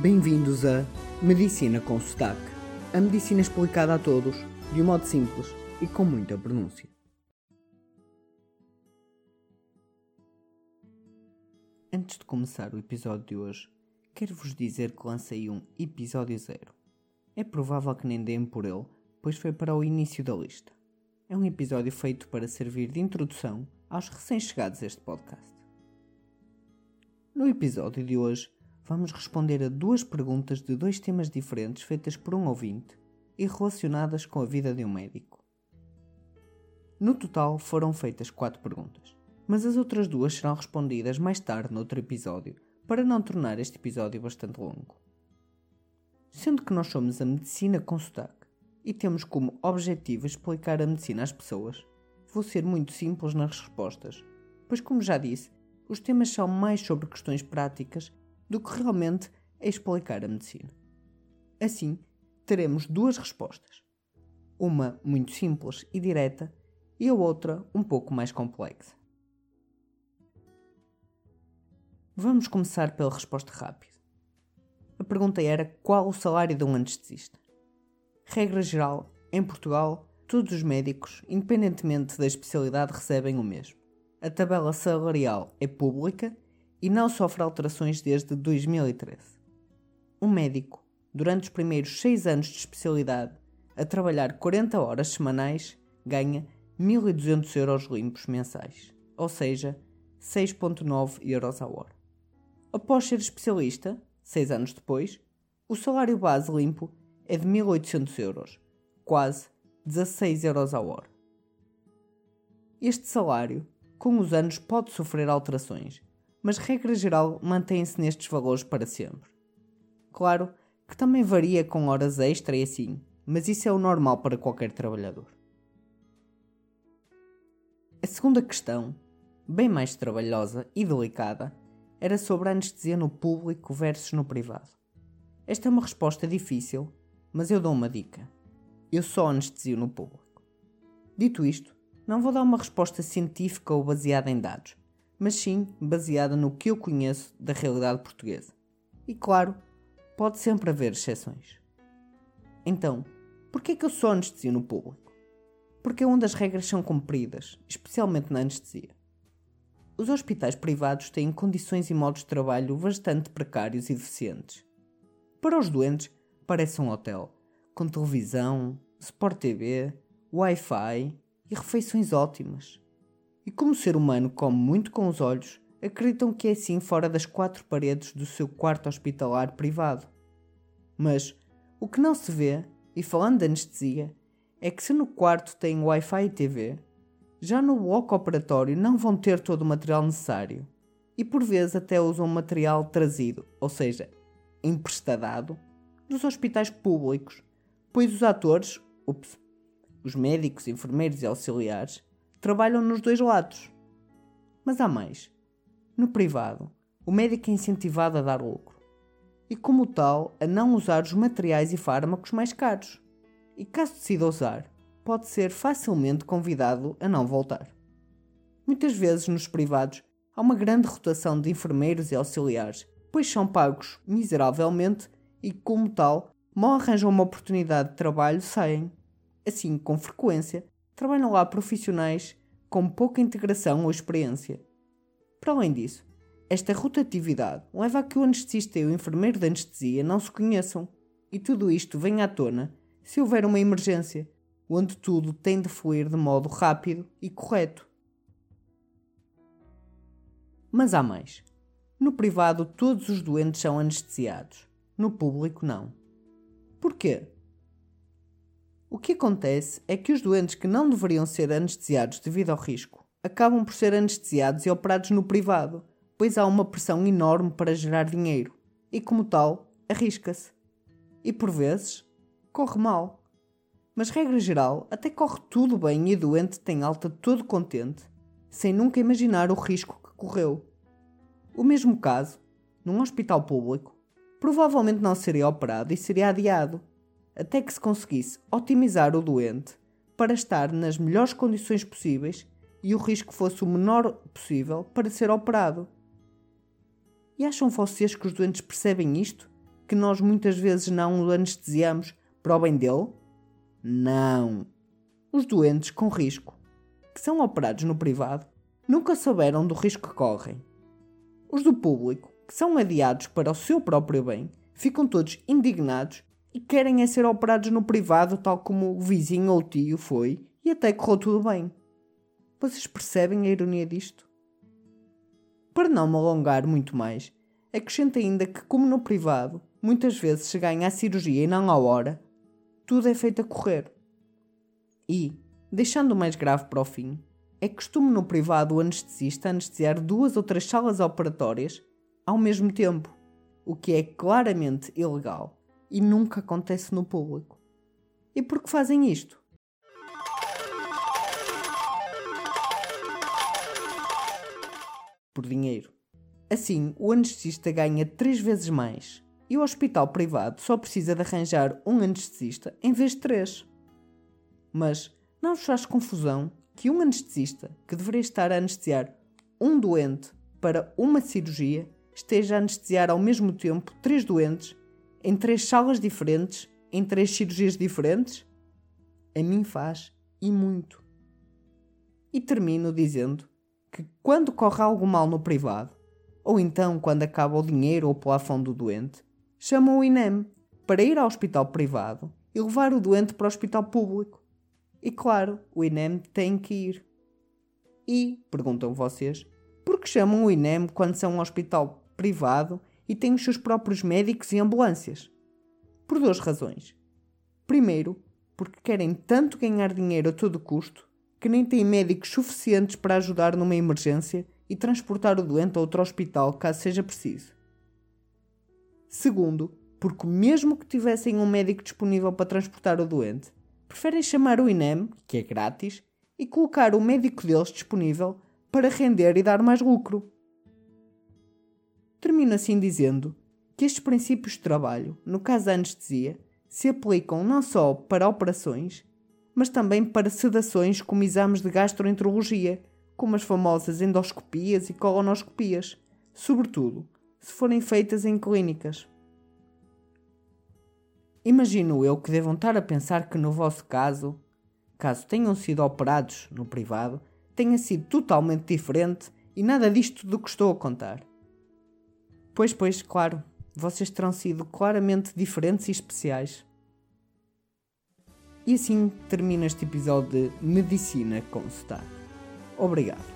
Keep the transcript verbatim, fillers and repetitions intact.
Bem-vindos a Medicina com Sotaque, a medicina explicada a todos, de um modo simples e com muita pronúncia. Antes de começar o episódio de hoje, quero vos dizer que lancei um episódio zero. É provável que nem deem por ele, pois foi para o início da lista. É um episódio feito para servir de introdução aos recém-chegados a este podcast. No episódio de hoje, vamos responder a duas perguntas de dois temas diferentes feitas por um ouvinte e relacionadas com a vida de um médico. No total foram feitas quatro perguntas, mas as outras duas serão respondidas mais tarde noutro episódio, para não tornar este episódio bastante longo. Sendo que nós somos a Medicina com Sotaque e temos como objetivo explicar a medicina às pessoas, vou ser muito simples nas respostas, pois, como já disse, os temas são mais sobre questões práticas do que realmente é explicar a medicina. Assim, teremos duas respostas. Uma muito simples e direta e a outra um pouco mais complexa. Vamos começar pela resposta rápida. A pergunta era qual o salário de um anestesista. Regra geral, em Portugal, todos os médicos, independentemente da especialidade, recebem o mesmo. A tabela salarial é pública e não sofre alterações desde dois mil e treze. Um médico, durante os primeiros seis anos de especialidade, a trabalhar quarenta horas semanais, ganha mil e duzentos euros limpos mensais, ou seja, seis vírgula nove euros à hora. Após ser especialista, seis anos depois, o salário base limpo é de mil e oitocentos euros, quase dezasseis euros à hora. Este salário, com os anos, pode sofrer alterações, mas regra geral mantém-se nestes valores para sempre. Claro que também varia com horas extra e assim, mas isso é o normal para qualquer trabalhador. A segunda questão, bem mais trabalhosa e delicada, era sobre a anestesia no público versus no privado. Esta é uma resposta difícil, mas eu dou uma dica. Eu só anestesio no público. Dito isto, não vou dar uma resposta científica ou baseada em dados, mas sim baseada no que eu conheço da realidade portuguesa. E claro, pode sempre haver exceções. Então, porquê é que eu só anestesio no público? Porque é onde as regras são cumpridas, especialmente na anestesia. Os hospitais privados têm condições e modos de trabalho bastante precários e deficientes. Para os doentes, parece um hotel, com televisão, Sport T V, Wi-Fi e refeições ótimas. E como o ser humano come muito com os olhos, acreditam que é assim fora das quatro paredes do seu quarto hospitalar privado. Mas o que não se vê, e falando de anestesia, é que se no quarto têm Wi-Fi e T V, já no bloco operatório não vão ter todo o material necessário e por vezes até usam material trazido, ou seja, emprestadado, dos hospitais públicos, pois os atores, ups, os médicos, enfermeiros e auxiliares, trabalham nos dois lados. Mas há mais. No privado, o médico é incentivado a dar lucro e, como tal, a não usar os materiais e fármacos mais caros. E caso decida usar, pode ser facilmente convidado a não voltar. Muitas vezes nos privados há uma grande rotação de enfermeiros e auxiliares, pois são pagos miseravelmente e, como tal, mal arranjam uma oportunidade de trabalho, saem. Assim, com frequência, trabalham lá profissionais com pouca integração ou experiência. Para além disso, esta rotatividade leva a que o anestesista e o enfermeiro de anestesia não se conheçam, e tudo isto vem à tona se houver uma emergência, onde tudo tem de fluir de modo rápido e correto. Mas há mais. No privado todos os doentes são anestesiados, no público não. Porquê? O que acontece é que os doentes que não deveriam ser anestesiados devido ao risco acabam por ser anestesiados e operados no privado, pois há uma pressão enorme para gerar dinheiro e, como tal, arrisca-se. E, por vezes, corre mal. Mas, regra geral, até corre tudo bem e o doente tem alta todo contente, sem nunca imaginar o risco que correu. O mesmo caso, num hospital público, provavelmente não seria operado e seria adiado, até que se conseguisse otimizar o doente para estar nas melhores condições possíveis e o risco fosse o menor possível para ser operado. E acham vocês que os doentes percebem isto? que nós muitas vezes não o anestesiamos para o bem dele? Não. Os doentes com risco, que são operados no privado, nunca souberam do risco que correm. Os do público, que são adiados para o seu próprio bem, ficam todos indignados e querem é ser operados no privado, tal como o vizinho ou o tio foi e até correu tudo bem. Vocês percebem a ironia disto? Para não me alongar muito mais, acrescento ainda que, como no privado, muitas vezes se ganha a cirurgia e não à hora, tudo é feito a correr. E, deixando o mais grave para o fim, é costume no privado o anestesista anestesiar duas ou três salas operatórias ao mesmo tempo, o que é claramente ilegal e nunca acontece no público. E por que fazem isto? Por dinheiro. Assim, o anestesista ganha três vezes mais e o hospital privado só precisa de arranjar um anestesista em vez de três. Mas não vos faz confusão que um anestesista que deveria estar a anestesiar um doente para uma cirurgia esteja a anestesiar ao mesmo tempo três doentes em três salas diferentes, em três cirurgias diferentes? A mim faz, e muito. E termino dizendo que quando corre algo mal no privado, ou então quando acaba o dinheiro ou o plafão do doente, chamam o INEM para ir ao hospital privado e levar o doente para o hospital público. E claro, o INEM tem que ir. E, perguntam vocês, por que chamam o INEM quando são um hospital privado e têm os seus próprios médicos e ambulâncias? Por duas razões. Primeiro, porque querem tanto ganhar dinheiro a todo custo que nem têm médicos suficientes para ajudar numa emergência e transportar o doente a outro hospital caso seja preciso. Segundo, porque mesmo que tivessem um médico disponível para transportar o doente, preferem chamar o INEM, que é grátis, e colocar o médico deles disponível para render e dar mais lucro. Termino assim dizendo que estes princípios de trabalho, no caso da anestesia, se aplicam não só para operações, mas também para sedações como exames de gastroenterologia, como as famosas endoscopias e colonoscopias, sobretudo se forem feitas em clínicas. Imagino eu que devam estar a pensar que no vosso caso, caso tenham sido operados no privado, tenha sido totalmente diferente e nada disto do que estou a contar. Pois, pois, claro, vocês terão sido claramente diferentes e especiais. E assim termina este episódio de Medicina com Sotaque. Obrigado.